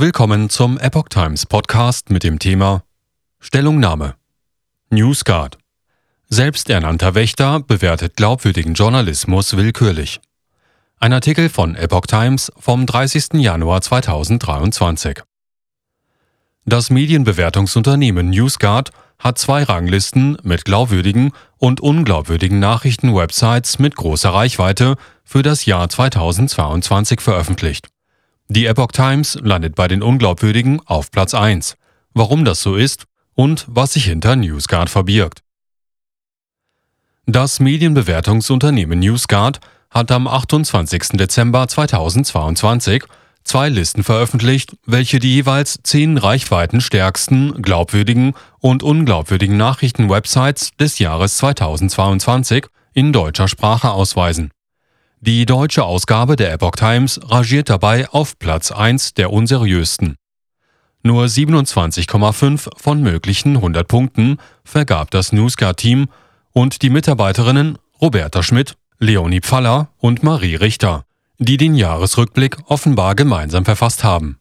Willkommen zum Epoch Times Podcast mit dem Thema Stellungnahme. NewsGuard. Selbsternannter Wächter bewertet glaubwürdigen Journalismus willkürlich. Ein Artikel von Epoch Times vom 30. Januar 2023. Das Medienbewertungsunternehmen NewsGuard hat zwei Ranglisten mit glaubwürdigen und unglaubwürdigen Nachrichten-Websites mit großer Reichweite für das Jahr 2022 veröffentlicht. Die Epoch Times landet bei den Unglaubwürdigen auf Platz 1, warum das so ist und was sich hinter NewsGuard verbirgt. Das Medienbewertungsunternehmen NewsGuard hat am 28. Dezember 2022 zwei Listen veröffentlicht, welche die jeweils 10 reichweitenstärksten, glaubwürdigen und unglaubwürdigen Nachrichten-Websites des Jahres 2022 in deutscher Sprache ausweisen. Die deutsche Ausgabe der Epoch Times rangiert dabei auf Platz 1 der unseriösten. Nur 27,5 von möglichen 100 Punkten vergab das NewsGuard-Team und die Mitarbeiterinnen Roberta Schmidt, Leonie Pfaller und Marie Richter, die den Jahresrückblick offenbar gemeinsam verfasst haben.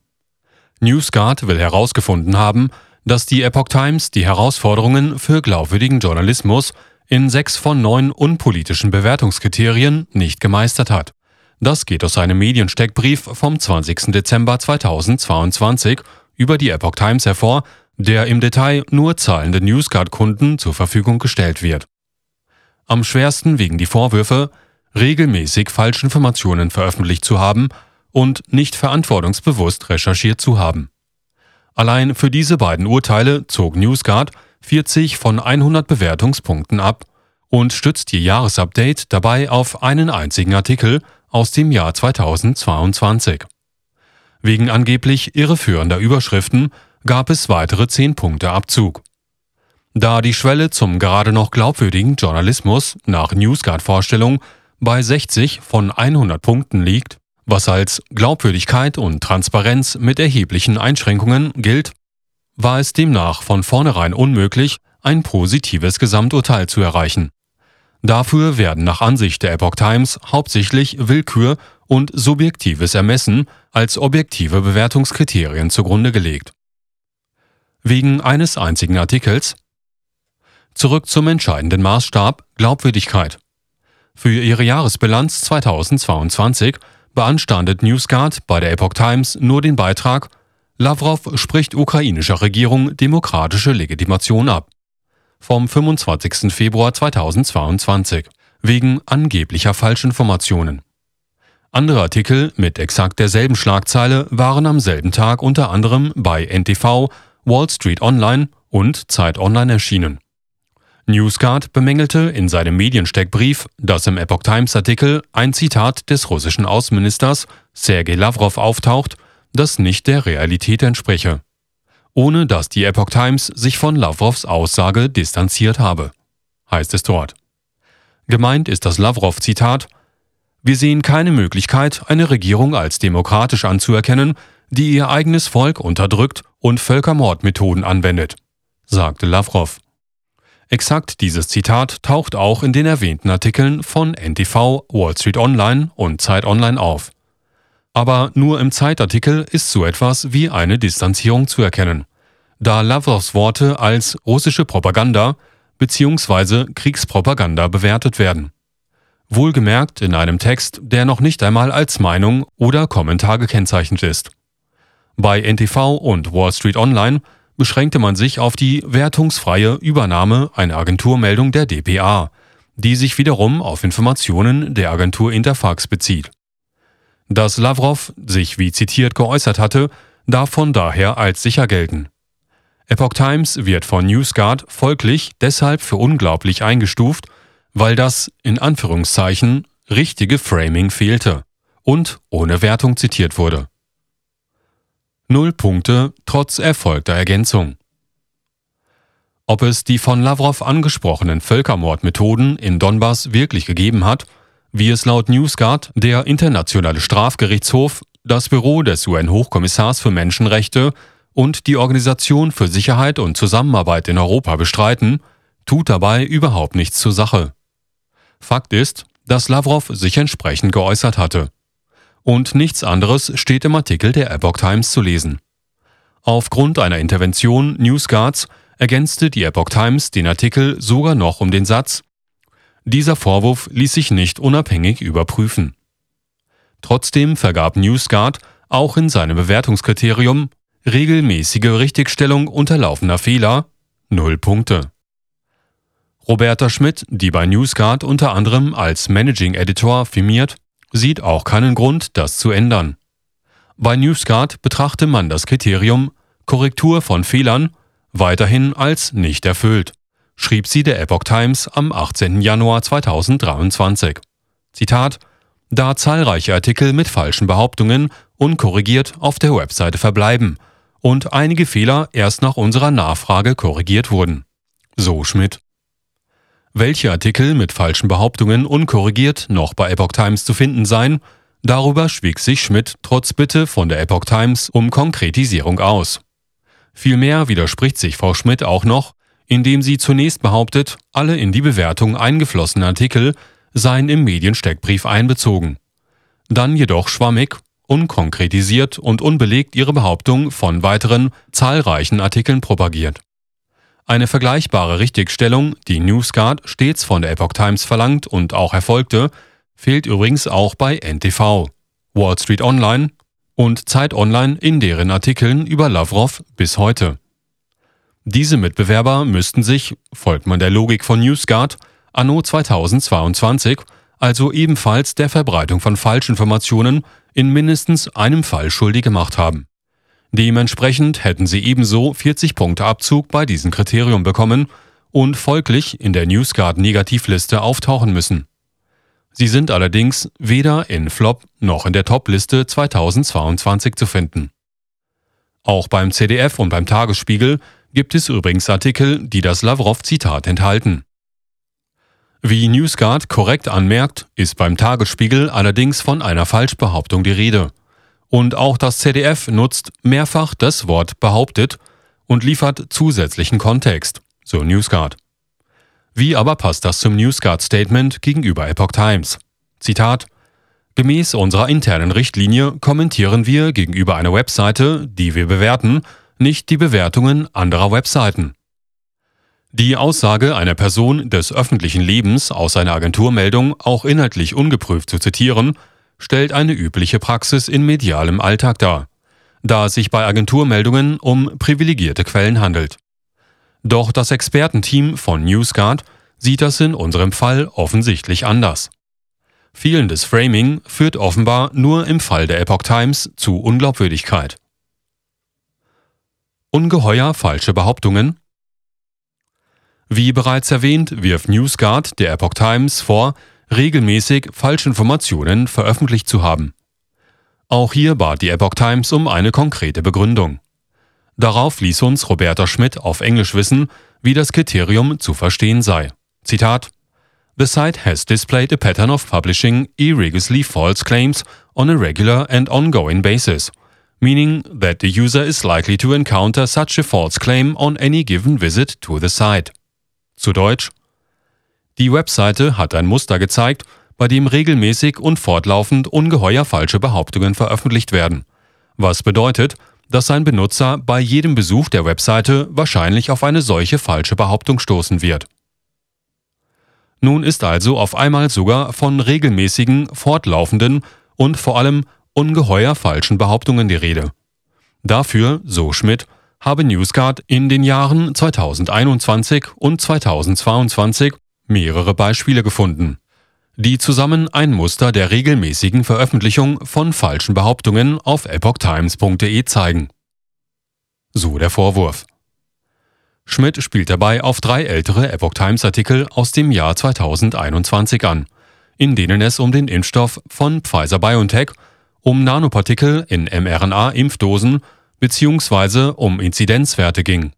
NewsGuard will herausgefunden haben, dass die Epoch Times die Herausforderungen für glaubwürdigen Journalismus in 6 von 9 unpolitischen Bewertungskriterien nicht gemeistert hat. Das geht aus einem Mediensteckbrief vom 20. Dezember 2022 über die Epoch Times hervor, der im Detail nur zahlenden NewsGuard-Kunden zur Verfügung gestellt wird. Am schwersten wiegen die Vorwürfe, regelmäßig Falschinformationen veröffentlicht zu haben und nicht verantwortungsbewusst recherchiert zu haben. Allein für diese beiden Urteile zog NewsGuard 40 von 100 Bewertungspunkten ab und stützt ihr Jahresupdate dabei auf einen einzigen Artikel aus dem Jahr 2022. Wegen angeblich irreführender Überschriften gab es weitere 10 Punkte Abzug. Da die Schwelle zum gerade noch glaubwürdigen Journalismus nach NewsGuard-Vorstellung bei 60 von 100 Punkten liegt, was als Glaubwürdigkeit und Transparenz mit erheblichen Einschränkungen gilt, war es demnach von vornherein unmöglich, ein positives Gesamturteil zu erreichen. Dafür werden nach Ansicht der Epoch Times hauptsächlich Willkür und subjektives Ermessen als objektive Bewertungskriterien zugrunde gelegt. Wegen eines einzigen Artikels. Zurück zum entscheidenden Maßstab Glaubwürdigkeit. Für ihre Jahresbilanz 2022 beanstandet NewsGuard bei der Epoch Times nur den Beitrag Lawrow spricht ukrainischer Regierung demokratische Legitimation ab. Vom 25. Februar 2022 wegen angeblicher Falschinformationen. Andere Artikel mit exakt derselben Schlagzeile waren am selben Tag unter anderem bei NTV, Wall Street Online und Zeit Online erschienen. NewsGuard bemängelte in seinem Mediensteckbrief, dass im Epoch Times-Artikel ein Zitat des russischen Außenministers Sergej Lawrow auftaucht, das nicht der Realität entspreche, ohne dass die Epoch Times sich von Lawrows Aussage distanziert habe, heißt es dort. Gemeint ist das Lawrow-Zitat: Wir sehen keine Möglichkeit, eine Regierung als demokratisch anzuerkennen, die ihr eigenes Volk unterdrückt und Völkermordmethoden anwendet, sagte Lawrow. Exakt dieses Zitat taucht auch in den erwähnten Artikeln von NTV, Wall Street Online und Zeit Online auf. Aber nur im Zeitartikel ist so etwas wie eine Distanzierung zu erkennen, da Lawrows Worte als russische Propaganda bzw. Kriegspropaganda bewertet werden. Wohlgemerkt in einem Text, der noch nicht einmal als Meinung oder Kommentar gekennzeichnet ist. Bei NTV und Wall Street Online beschränkte man sich auf die wertungsfreie Übernahme einer Agenturmeldung der dpa, die sich wiederum auf Informationen der Agentur Interfax bezieht. Dass Lawrow sich wie zitiert geäußert hatte, darf von daher als sicher gelten. Epoch Times wird von NewsGuard folglich deshalb für unglaublich eingestuft, weil das, in Anführungszeichen, richtige Framing fehlte und ohne Wertung zitiert wurde. 0 Punkte trotz erfolgter Ergänzung. Ob es die von Lawrow angesprochenen Völkermordmethoden in Donbass wirklich gegeben hat, wie es laut NewsGuard der Internationale Strafgerichtshof, das Büro des UN-Hochkommissars für Menschenrechte und die Organisation für Sicherheit und Zusammenarbeit in Europa bestreiten, tut dabei überhaupt nichts zur Sache. Fakt ist, dass Lawrow sich entsprechend geäußert hatte. Und nichts anderes steht im Artikel der Epoch Times zu lesen. Aufgrund einer Intervention NewsGuards ergänzte die Epoch Times den Artikel sogar noch um den Satz: Dieser Vorwurf ließ sich nicht unabhängig überprüfen. Trotzdem vergab NewsGuard auch in seinem Bewertungskriterium regelmäßige Richtigstellung unterlaufener Fehler 0 Punkte. Roberta Schmidt, die bei NewsGuard unter anderem als Managing Editor firmiert, sieht auch keinen Grund, das zu ändern. Bei NewsGuard betrachte man das Kriterium Korrektur von Fehlern weiterhin als nicht erfüllt, schrieb sie der Epoch Times am 18. Januar 2023. Zitat: Da zahlreiche Artikel mit falschen Behauptungen unkorrigiert auf der Webseite verbleiben und einige Fehler erst nach unserer Nachfrage korrigiert wurden. So Schmidt. Welche Artikel mit falschen Behauptungen unkorrigiert noch bei Epoch Times zu finden seien, darüber schwieg sich Schmidt trotz Bitte von der Epoch Times um Konkretisierung aus. Vielmehr widerspricht sich Frau Schmidt auch noch, indem sie zunächst behauptet, alle in die Bewertung eingeflossenen Artikel seien im Mediensteckbrief einbezogen. Dann jedoch schwammig, unkonkretisiert und unbelegt ihre Behauptung von weiteren zahlreichen Artikeln propagiert. Eine vergleichbare Richtigstellung, die NewsGuard stets von der Epoch Times verlangt und auch erfolgte, fehlt übrigens auch bei NTV, Wall Street Online und Zeit Online in deren Artikeln über Lawrow bis heute. Diese Mitbewerber müssten sich, folgt man der Logik von NewsGuard, anno 2022, also ebenfalls der Verbreitung von Falschinformationen in mindestens einem Fall schuldig gemacht haben. Dementsprechend hätten sie ebenso 40 Punkte Abzug bei diesem Kriterium bekommen und folglich in der NewsGuard-Negativliste auftauchen müssen. Sie sind allerdings weder in Flop noch in der Top-Liste 2022 zu finden. Auch beim ZDF und beim Tagesspiegel gibt es übrigens Artikel, die das Lawrow-Zitat enthalten. Wie NewsGuard korrekt anmerkt, ist beim Tagesspiegel allerdings von einer Falschbehauptung die Rede. Und auch das ZDF nutzt mehrfach das Wort behauptet und liefert zusätzlichen Kontext, so NewsGuard. Wie aber passt das zum NewsGuard-Statement gegenüber Epoch Times? Zitat: Gemäß unserer internen Richtlinie kommentieren wir gegenüber einer Webseite, die wir bewerten, nicht die Bewertungen anderer Webseiten. Die Aussage einer Person des öffentlichen Lebens aus einer Agenturmeldung auch inhaltlich ungeprüft zu zitieren, stellt eine übliche Praxis in medialem Alltag dar, da es sich bei Agenturmeldungen um privilegierte Quellen handelt. Doch das Expertenteam von NewsGuard sieht das in unserem Fall offensichtlich anders. Fehlendes Framing führt offenbar nur im Fall der Epoch Times zu Unglaubwürdigkeit. Ungeheuer falsche Behauptungen? Wie bereits erwähnt, wirft NewsGuard der Epoch Times vor, regelmäßig Falschinformationen veröffentlicht zu haben. Auch hier bat die Epoch Times um eine konkrete Begründung. Darauf ließ uns Roberta Schmidt auf Englisch wissen, wie das Kriterium zu verstehen sei. Zitat: The site has displayed a pattern of publishing egregiously false claims on a regular and ongoing basis, meaning that the user is likely to encounter such a false claim on any given visit to the site. Zu Deutsch: Die Webseite hat ein Muster gezeigt, bei dem regelmäßig und fortlaufend ungeheuer falsche Behauptungen veröffentlicht werden, was bedeutet, dass ein Benutzer bei jedem Besuch der Webseite wahrscheinlich auf eine solche falsche Behauptung stoßen wird. Nun ist also auf einmal sogar von regelmäßigen, fortlaufenden und vor allem ungeheuer falschen Behauptungen die Rede. Dafür, so Schmidt, habe NewsGuard in den Jahren 2021 und 2022 mehrere Beispiele gefunden, die zusammen ein Muster der regelmäßigen Veröffentlichung von falschen Behauptungen auf epochtimes.de zeigen. So der Vorwurf. Schmidt spielt dabei auf 3 ältere Epoch Times-Artikel aus dem Jahr 2021 an, in denen es um den Impfstoff von Pfizer-BioNTech, um Nanopartikel in mRNA-Impfdosen bzw. um Inzidenzwerte ging.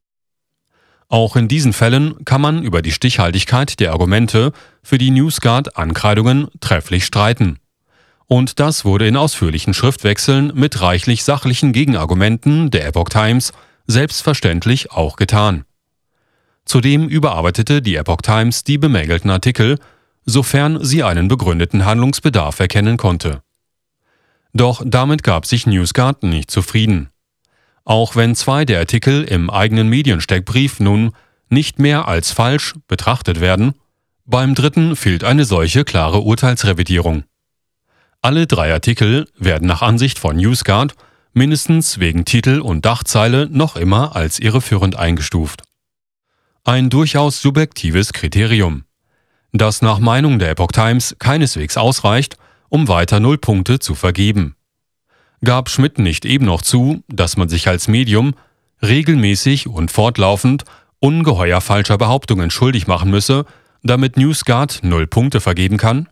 Auch in diesen Fällen kann man über die Stichhaltigkeit der Argumente für die NewsGuard-Ankreidungen trefflich streiten. Und das wurde in ausführlichen Schriftwechseln mit reichlich sachlichen Gegenargumenten der Epoch Times selbstverständlich auch getan. Zudem überarbeitete die Epoch Times die bemängelten Artikel, sofern sie einen begründeten Handlungsbedarf erkennen konnte. Doch damit gab sich NewsGuard nicht zufrieden. auch wenn zwei der Artikel im eigenen Mediensteckbrief nun nicht mehr als falsch betrachtet werden, beim dritten fehlt eine solche klare Urteilsrevidierung. Alle drei Artikel werden nach Ansicht von NewsGuard mindestens wegen Titel und Dachzeile noch immer als irreführend eingestuft. Ein durchaus subjektives Kriterium, das nach Meinung der Epoch Times keineswegs ausreicht, um weiter Nullpunkte zu vergeben. Gab Schmidt nicht eben noch zu, dass man sich als Medium regelmäßig und fortlaufend ungeheuer falscher Behauptungen schuldig machen müsse, damit NewsGuard Nullpunkte vergeben kann?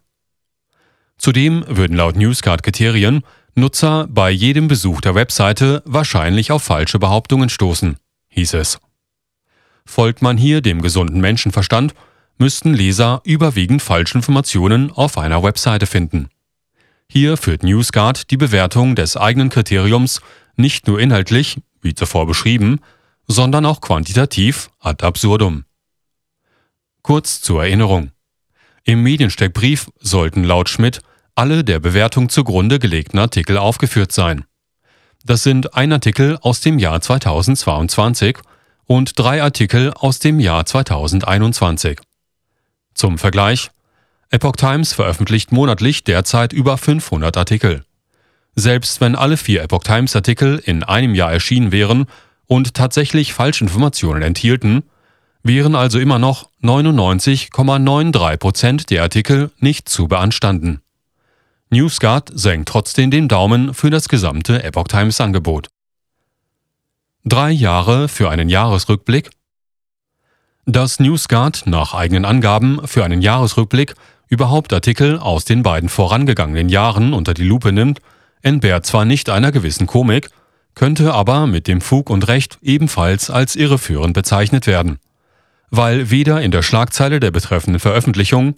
Zudem würden laut NewsGuard-Kriterien Nutzer bei jedem Besuch der Webseite wahrscheinlich auf falsche Behauptungen stoßen, hieß es. Folgt man hier dem gesunden Menschenverstand, müssten Leser überwiegend Falschinformationen auf einer Webseite finden. Hier führt NewsGuard die Bewertung des eigenen Kriteriums nicht nur inhaltlich, wie zuvor beschrieben, sondern auch quantitativ ad absurdum. Kurz zur Erinnerung. Im Mediensteckbrief sollten laut Schmidt alle der Bewertung zugrunde gelegten Artikel aufgeführt sein. Das sind ein Artikel aus dem Jahr 2022 und drei Artikel aus dem Jahr 2021. Zum Vergleich: Epoch Times veröffentlicht monatlich derzeit über 500 Artikel. Selbst wenn alle vier Epoch Times Artikel in einem Jahr erschienen wären und tatsächlich Falschinformationen enthielten, wären also immer noch 99,93% der Artikel nicht zu beanstanden. NewsGuard senkt trotzdem den Daumen für das gesamte Epoch Times Angebot. 3 Jahre für einen Jahresrückblick. Dass NewsGuard nach eigenen Angaben für einen Jahresrückblick überhaupt Artikel aus den beiden vorangegangenen Jahren unter die Lupe nimmt, entbehrt zwar nicht einer gewissen Komik, könnte aber mit dem Fug und Recht ebenfalls als irreführend bezeichnet werden, weil weder in der Schlagzeile der betreffenden Veröffentlichung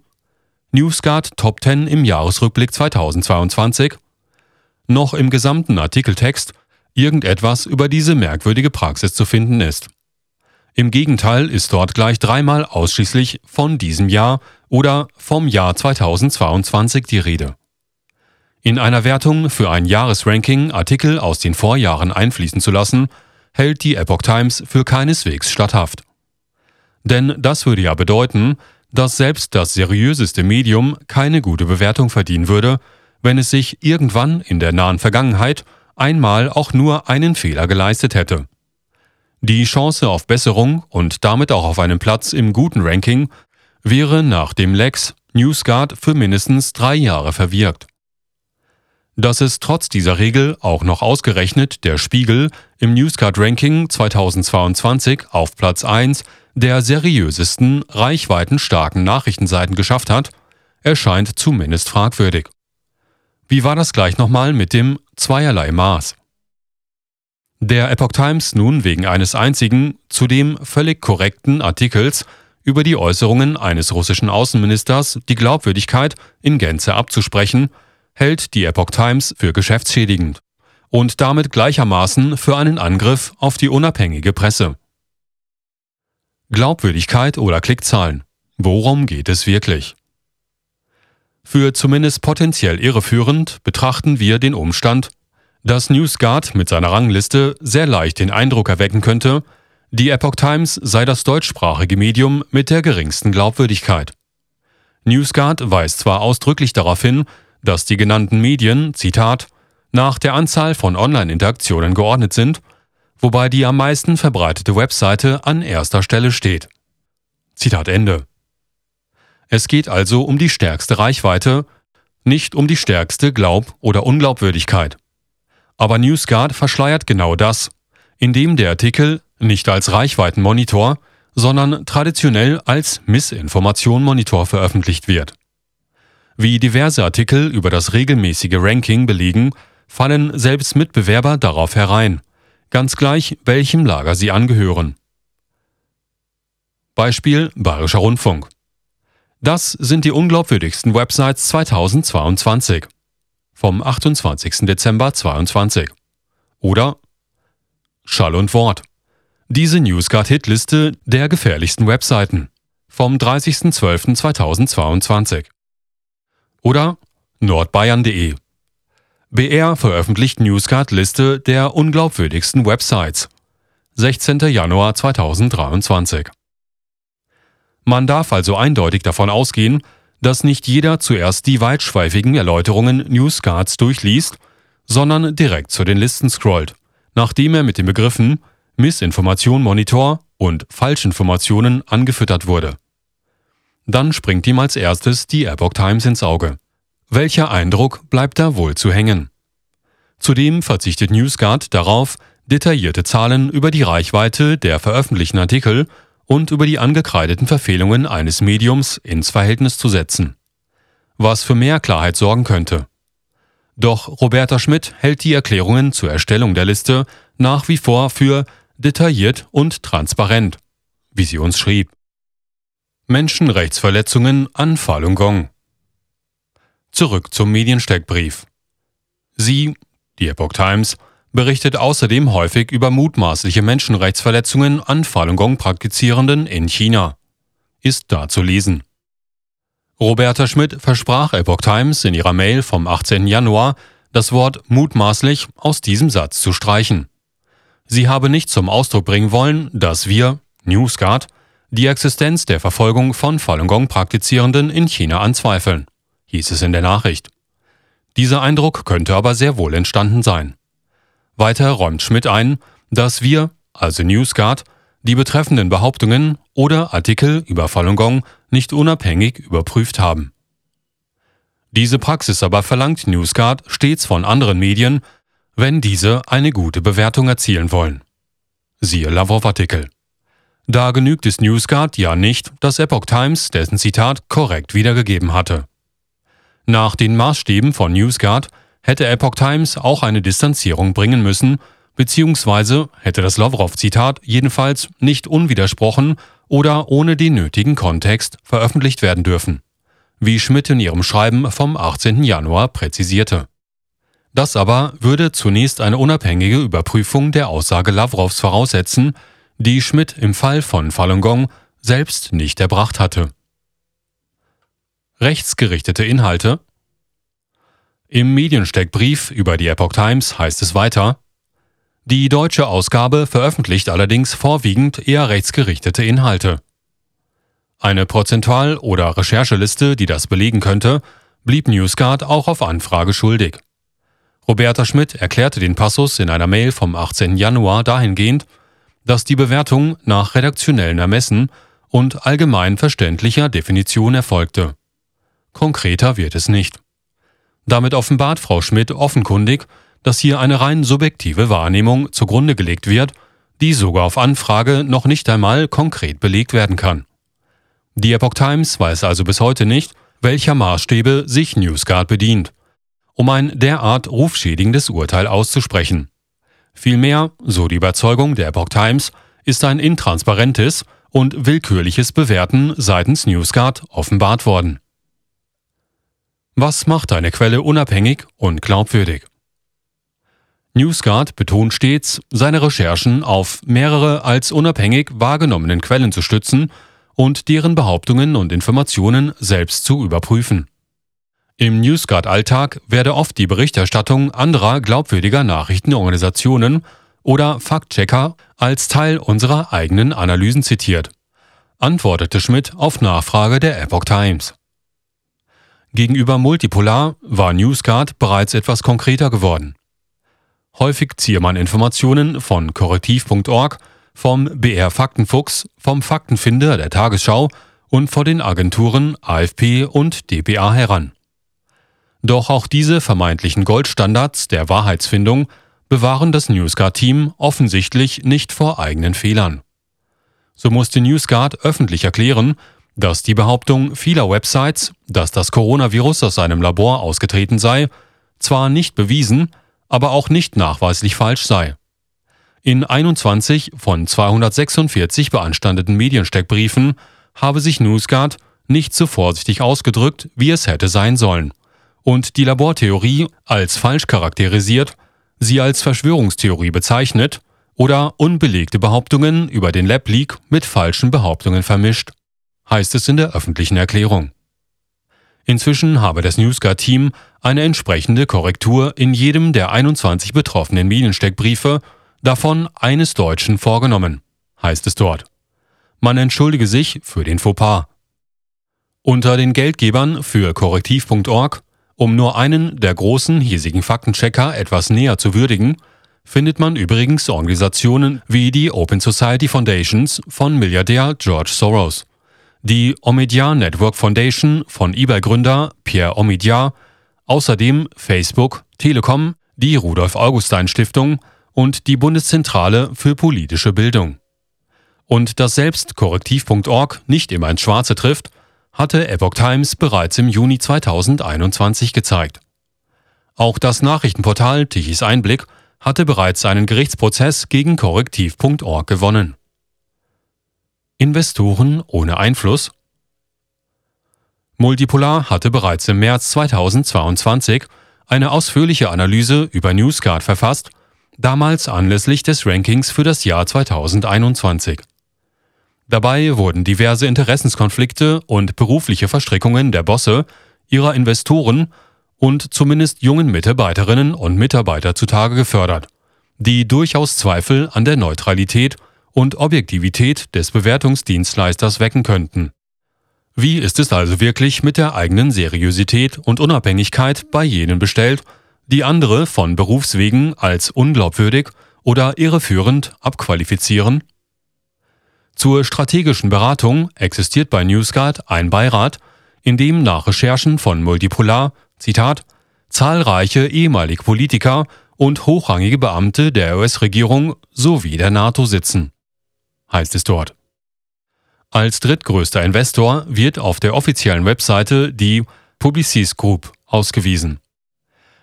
NewsGuard Top 10 im Jahresrückblick 2022 noch im gesamten Artikeltext irgendetwas über diese merkwürdige Praxis zu finden ist. Im Gegenteil ist dort gleich dreimal ausschließlich von diesem Jahr oder vom Jahr 2022 die Rede. In einer Wertung für ein Jahresranking Artikel aus den Vorjahren einfließen zu lassen, hält die Epoch Times für keineswegs statthaft. Denn das würde ja bedeuten, dass selbst das seriöseste Medium keine gute Bewertung verdienen würde, wenn es sich irgendwann in der nahen Vergangenheit einmal auch nur einen Fehler geleistet hätte. Die Chance auf Besserung und damit auch auf einen Platz im guten Ranking wäre nach dem Lex NewsGuard für mindestens 3 Jahre verwirkt. Dass es trotz dieser Regel auch noch ausgerechnet der Spiegel im NewsGuard-Ranking 2022 auf Platz 1 der seriösesten, reichweitenstarken Nachrichtenseiten geschafft hat, erscheint zumindest fragwürdig. Wie war das gleich nochmal mit dem zweierlei Maß? Der Epoch Times nun wegen eines einzigen, zudem völlig korrekten Artikels über die Äußerungen eines russischen Außenministers die Glaubwürdigkeit in Gänze abzusprechen, hält die Epoch Times für geschäftsschädigend und damit gleichermaßen für einen Angriff auf die unabhängige Presse. Glaubwürdigkeit oder Klickzahlen? Worum geht es wirklich? Für zumindest potenziell irreführend betrachten wir den Umstand, dass NewsGuard mit seiner Rangliste sehr leicht den Eindruck erwecken könnte, die Epoch Times sei das deutschsprachige Medium mit der geringsten Glaubwürdigkeit. NewsGuard weist zwar ausdrücklich darauf hin, dass die genannten Medien, Zitat, nach der Anzahl von Online-Interaktionen geordnet sind, wobei die am meisten verbreitete Webseite an erster Stelle steht. Zitat Ende. Es geht also um die stärkste Reichweite, nicht um die stärkste Glaub- oder Unglaubwürdigkeit. Aber NewsGuard verschleiert genau das, indem der Artikel nicht als Reichweitenmonitor, sondern traditionell als Missinformationmonitor veröffentlicht wird. Wie diverse Artikel über das regelmäßige Ranking belegen, fallen selbst Mitbewerber darauf herein, ganz gleich welchem Lager sie angehören. Beispiel Bayerischer Rundfunk. Das sind die unglaubwürdigsten Websites 2022. Vom 28. Dezember 22. Oder Schall und Wort. Diese NewsGuard-Hitliste der gefährlichsten Webseiten. Vom 30.12.2022. Oder nordbayern.de. BR veröffentlicht NewsGuard-Liste der unglaubwürdigsten Websites. 16. Januar 2023. Man darf also eindeutig davon ausgehen, dass nicht jeder zuerst die weitschweifigen Erläuterungen NewsGuards durchliest, sondern direkt zu den Listen scrollt, nachdem er mit den Begriffen Missinformation Monitor und Falschinformationen angefüttert wurde. Dann springt ihm als erstes die Epoch Times ins Auge. Welcher Eindruck bleibt da wohl zu hängen? Zudem verzichtet NewsGuard darauf, detaillierte Zahlen über die Reichweite der veröffentlichten Artikel und über die angekreideten Verfehlungen eines Mediums ins Verhältnis zu setzen, was für mehr Klarheit sorgen könnte. Doch Roberta Schmidt hält die Erklärungen zur Erstellung der Liste nach wie vor für detailliert und transparent, wie sie uns schrieb. Menschenrechtsverletzungen an Falun Gong. Zurück zum Mediensteckbrief. Sie, die Epoch Times, berichtet außerdem häufig über mutmaßliche Menschenrechtsverletzungen an Falun Gong-Praktizierenden in China. Ist da zu lesen. Roberta Schmidt versprach Epoch Times in ihrer Mail vom 18. Januar, das Wort mutmaßlich aus diesem Satz zu streichen. Sie habe nicht zum Ausdruck bringen wollen, dass wir, NewsGuard, die Existenz der Verfolgung von Falun Gong-Praktizierenden in China anzweifeln, hieß es in der Nachricht. Dieser Eindruck könnte aber sehr wohl entstanden sein. Weiter räumt Schmidt ein, dass wir, also NewsGuard, die betreffenden Behauptungen oder Artikel über Falun Gong nicht unabhängig überprüft haben. Diese Praxis aber verlangt NewsGuard stets von anderen Medien, wenn diese eine gute Bewertung erzielen wollen. Siehe Lawrow-Artikel. Da genügt es NewsGuard ja nicht, dass Epoch Times dessen Zitat korrekt wiedergegeben hatte. Nach den Maßstäben von NewsGuard hätte Epoch Times auch eine Distanzierung bringen müssen, beziehungsweise hätte das Lawrow-Zitat jedenfalls nicht unwidersprochen oder ohne den nötigen Kontext veröffentlicht werden dürfen, wie Schmidt in ihrem Schreiben vom 18. Januar präzisierte. Das aber würde zunächst eine unabhängige Überprüfung der Aussage Lawrows voraussetzen, die Schmidt im Fall von Falun Gong selbst nicht erbracht hatte. Rechtsgerichtete Inhalte. Im Mediensteckbrief über die Epoch Times heißt es weiter: Die deutsche Ausgabe veröffentlicht allerdings vorwiegend eher rechtsgerichtete Inhalte. Eine Prozentual- oder Rechercheliste, die das belegen könnte, blieb NewsGuard auch auf Anfrage schuldig. Roberta Schmidt erklärte den Passus in einer Mail vom 18. Januar dahingehend, dass die Bewertung nach redaktionellem Ermessen und allgemein verständlicher Definition erfolgte. Konkreter wird es nicht. Damit offenbart Frau Schmidt offenkundig, dass hier eine rein subjektive Wahrnehmung zugrunde gelegt wird, die sogar auf Anfrage noch nicht einmal konkret belegt werden kann. Die Epoch Times weiß also bis heute nicht, welcher Maßstäbe sich NewsGuard bedient, um ein derart rufschädigendes Urteil auszusprechen. Vielmehr, so die Überzeugung der Epoch Times, ist ein intransparentes und willkürliches Bewerten seitens NewsGuard offenbart worden. Was macht eine Quelle unabhängig und glaubwürdig? NewsGuard betont stets, seine Recherchen auf mehrere als unabhängig wahrgenommenen Quellen zu stützen und deren Behauptungen und Informationen selbst zu überprüfen. Im NewsGuard-Alltag werde oft die Berichterstattung anderer glaubwürdiger Nachrichtenorganisationen oder Faktchecker als Teil unserer eigenen Analysen zitiert, antwortete Schmidt auf Nachfrage der Epoch Times. Gegenüber Multipolar war NewsGuard bereits etwas konkreter geworden. Häufig ziehe man Informationen von korrektiv.org, vom BR-Faktenfuchs, vom Faktenfinder der Tagesschau und von den Agenturen AFP und dpa heran. Doch auch diese vermeintlichen Goldstandards der Wahrheitsfindung bewahren das NewsGuard-Team offensichtlich nicht vor eigenen Fehlern. So musste NewsGuard öffentlich erklären, dass die Behauptung vieler Websites, dass das Coronavirus aus einem Labor ausgetreten sei, zwar nicht bewiesen, aber auch nicht nachweislich falsch sei. In 21 von 246 beanstandeten Mediensteckbriefen habe sich NewsGuard nicht so vorsichtig ausgedrückt, wie es hätte sein sollen, und die Labortheorie als falsch charakterisiert, sie als Verschwörungstheorie bezeichnet oder unbelegte Behauptungen über den Lab-Leak mit falschen Behauptungen vermischt, heißt es in der öffentlichen Erklärung. Inzwischen habe das NewsGuard-Team eine entsprechende Korrektur in jedem der 21 betroffenen Mediensteckbriefe, davon eines Deutschen, vorgenommen, heißt es dort. Man entschuldige sich für den Fauxpas. Unter den Geldgebern für korrektiv.org, um nur einen der großen hiesigen Faktenchecker etwas näher zu würdigen, findet man übrigens Organisationen wie die Open Society Foundations von Milliardär George Soros, die Omidia Network Foundation von eBay-Gründer Pierre Omidyar, außerdem Facebook, Telekom, die Rudolf-Augustin-Stiftung und die Bundeszentrale für politische Bildung. Und dass selbst korrektiv.org nicht immer ins Schwarze trifft, hatte Epoch Times bereits im Juni 2021 gezeigt. Auch das Nachrichtenportal Tichis Einblick hatte bereits einen Gerichtsprozess gegen korrektiv.org gewonnen. Investoren ohne Einfluss? Multipolar hatte bereits im März 2022 eine ausführliche Analyse über NewsGuard verfasst, damals anlässlich des Rankings für das Jahr 2021. Dabei wurden diverse Interessenskonflikte und berufliche Verstrickungen der Bosse, ihrer Investoren und zumindest jungen Mitarbeiterinnen und Mitarbeiter zutage gefördert, die durchaus Zweifel an der Neutralität und Objektivität des Bewertungsdienstleisters wecken könnten. Wie ist es also wirklich mit der eigenen Seriosität und Unabhängigkeit bei jenen bestellt, die andere von Berufswegen als unglaubwürdig oder irreführend abqualifizieren? Zur strategischen Beratung existiert bei NewsGuard ein Beirat, in dem nach Recherchen von Multipolar, Zitat, zahlreiche ehemalige Politiker und hochrangige Beamte der US-Regierung sowie der NATO sitzen, heißt es dort. Als drittgrößter Investor wird auf der offiziellen Webseite die Publicis Group ausgewiesen.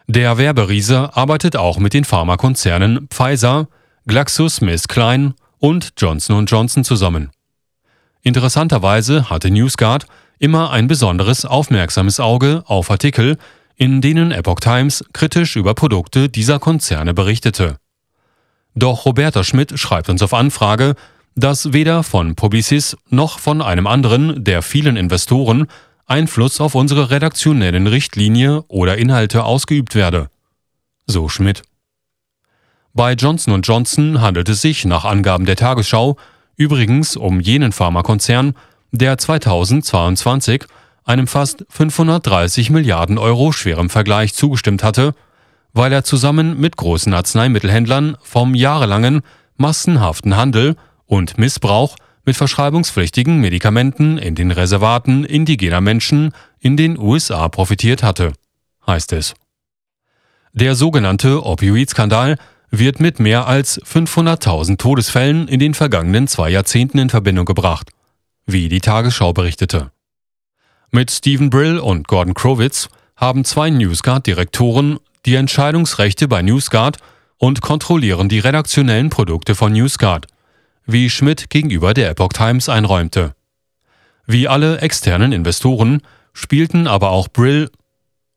Der Werberiese arbeitet auch mit den Pharmakonzernen Pfizer, GlaxoSmithKline und Johnson & Johnson zusammen. Interessanterweise hatte NewsGuard immer ein besonderes aufmerksames Auge auf Artikel, in denen Epoch Times kritisch über Produkte dieser Konzerne berichtete. Doch Roberta Schmidt schreibt uns auf Anfrage, dass weder von Publicis noch von einem anderen der vielen Investoren Einfluss auf unsere redaktionellen Richtlinie oder Inhalte ausgeübt werde. So Schmidt. Bei Johnson & Johnson handelt es sich nach Angaben der Tagesschau übrigens um jenen Pharmakonzern, der 2022 einem fast 530 Milliarden Euro schwerem Vergleich zugestimmt hatte, weil er zusammen mit großen Arzneimittelhändlern vom jahrelangen massenhaften Handel und Missbrauch mit verschreibungspflichtigen Medikamenten in den Reservaten indigener Menschen in den USA profitiert hatte, heißt es. Der sogenannte Opioid-Skandal wird mit mehr als 500.000 Todesfällen in den vergangenen 2 Jahrzehnten in Verbindung gebracht, wie die Tagesschau berichtete. Mit Steve Brill und Gordon Crovitz haben 2 NewsGuard-Direktoren die Entscheidungsrechte bei NewsGuard und kontrollieren die redaktionellen Produkte von NewsGuard, wie Schmidt gegenüber der Epoch Times einräumte. Wie alle externen Investoren spielten aber auch Brill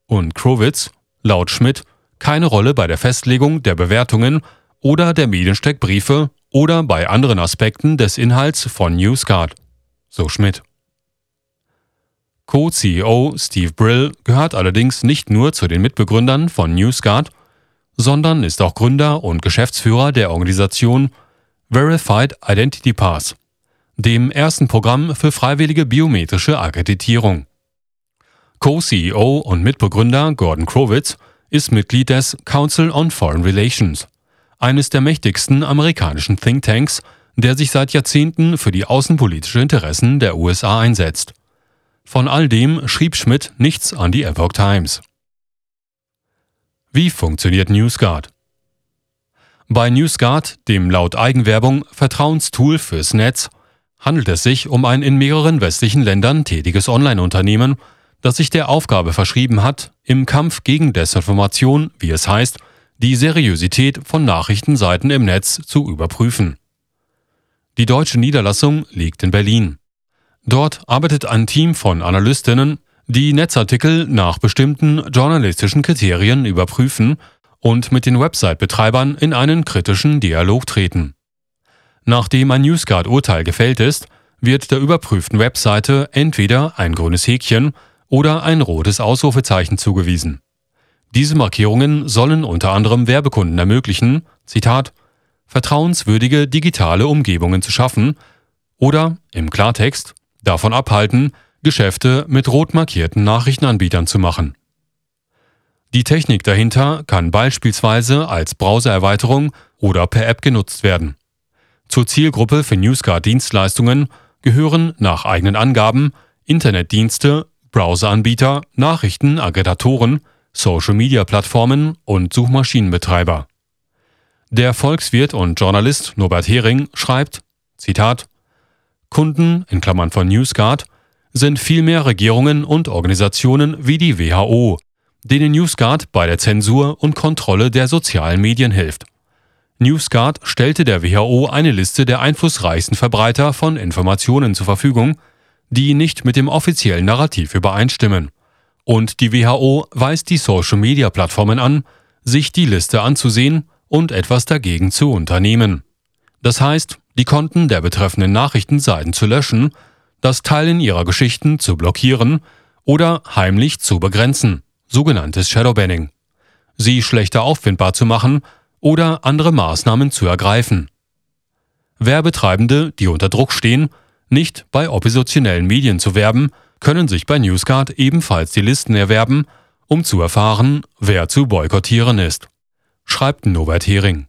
und Crovitz, laut Schmidt, keine Rolle bei der Festlegung der Bewertungen oder der Mediensteckbriefe oder bei anderen Aspekten des Inhalts von NewsGuard, so Schmidt. Co-CEO Steve Brill gehört allerdings nicht nur zu den Mitbegründern von NewsGuard, sondern ist auch Gründer und Geschäftsführer der Organisation Verified Identity Pass, dem ersten Programm für freiwillige biometrische Akkreditierung. Co-CEO und Mitbegründer Gordon Crovitz ist Mitglied des Council on Foreign Relations, eines der mächtigsten amerikanischen Thinktanks, der sich seit Jahrzehnten für die außenpolitischen Interessen der USA einsetzt. Von all dem schrieb Schmidt nichts an die Epoch Times. Wie funktioniert NewsGuard? Bei NewsGuard, dem laut Eigenwerbung Vertrauenstool fürs Netz, handelt es sich um ein in mehreren westlichen Ländern tätiges Online-Unternehmen, das sich der Aufgabe verschrieben hat, im Kampf gegen Desinformation, wie es heißt, die Seriosität von Nachrichtenseiten im Netz zu überprüfen. Die deutsche Niederlassung liegt in Berlin. Dort arbeitet ein Team von Analystinnen, die Netzartikel nach bestimmten journalistischen Kriterien überprüfen und mit den Website-Betreibern in einen kritischen Dialog treten. Nachdem ein NewsGuard-Urteil gefällt ist, wird der überprüften Webseite entweder ein grünes Häkchen oder ein rotes Ausrufezeichen zugewiesen. Diese Markierungen sollen unter anderem Werbekunden ermöglichen, Zitat, vertrauenswürdige digitale Umgebungen zu schaffen oder, im Klartext, davon abhalten, Geschäfte mit rot markierten Nachrichtenanbietern zu machen. Die Technik dahinter kann beispielsweise als Browsererweiterung oder per App genutzt werden. Zur Zielgruppe für NewsGuard-Dienstleistungen gehören nach eigenen Angaben Internetdienste, Browseranbieter, Nachrichtenaggregatoren, Social-Media-Plattformen und Suchmaschinenbetreiber. Der Volkswirt und Journalist Norbert Hering schreibt, Zitat, Kunden, in Klammern von NewsGuard, sind vielmehr Regierungen und Organisationen wie die WHO, denen NewsGuard bei der Zensur und Kontrolle der sozialen Medien hilft. NewsGuard stellte der WHO eine Liste der einflussreichsten Verbreiter von Informationen zur Verfügung, die nicht mit dem offiziellen Narrativ übereinstimmen. Und die WHO weist die Social-Media-Plattformen an, sich die Liste anzusehen und etwas dagegen zu unternehmen. Das heißt, die Konten der betreffenden Nachrichtenseiten zu löschen, das Teilen ihrer Geschichten zu blockieren oder heimlich zu begrenzen, sogenanntes Shadowbanning, sie schlechter auffindbar zu machen oder andere Maßnahmen zu ergreifen. Werbetreibende, die unter Druck stehen, nicht bei oppositionellen Medien zu werben, können sich bei NewsGuard ebenfalls die Listen erwerben, um zu erfahren, wer zu boykottieren ist, schreibt Norbert Hering.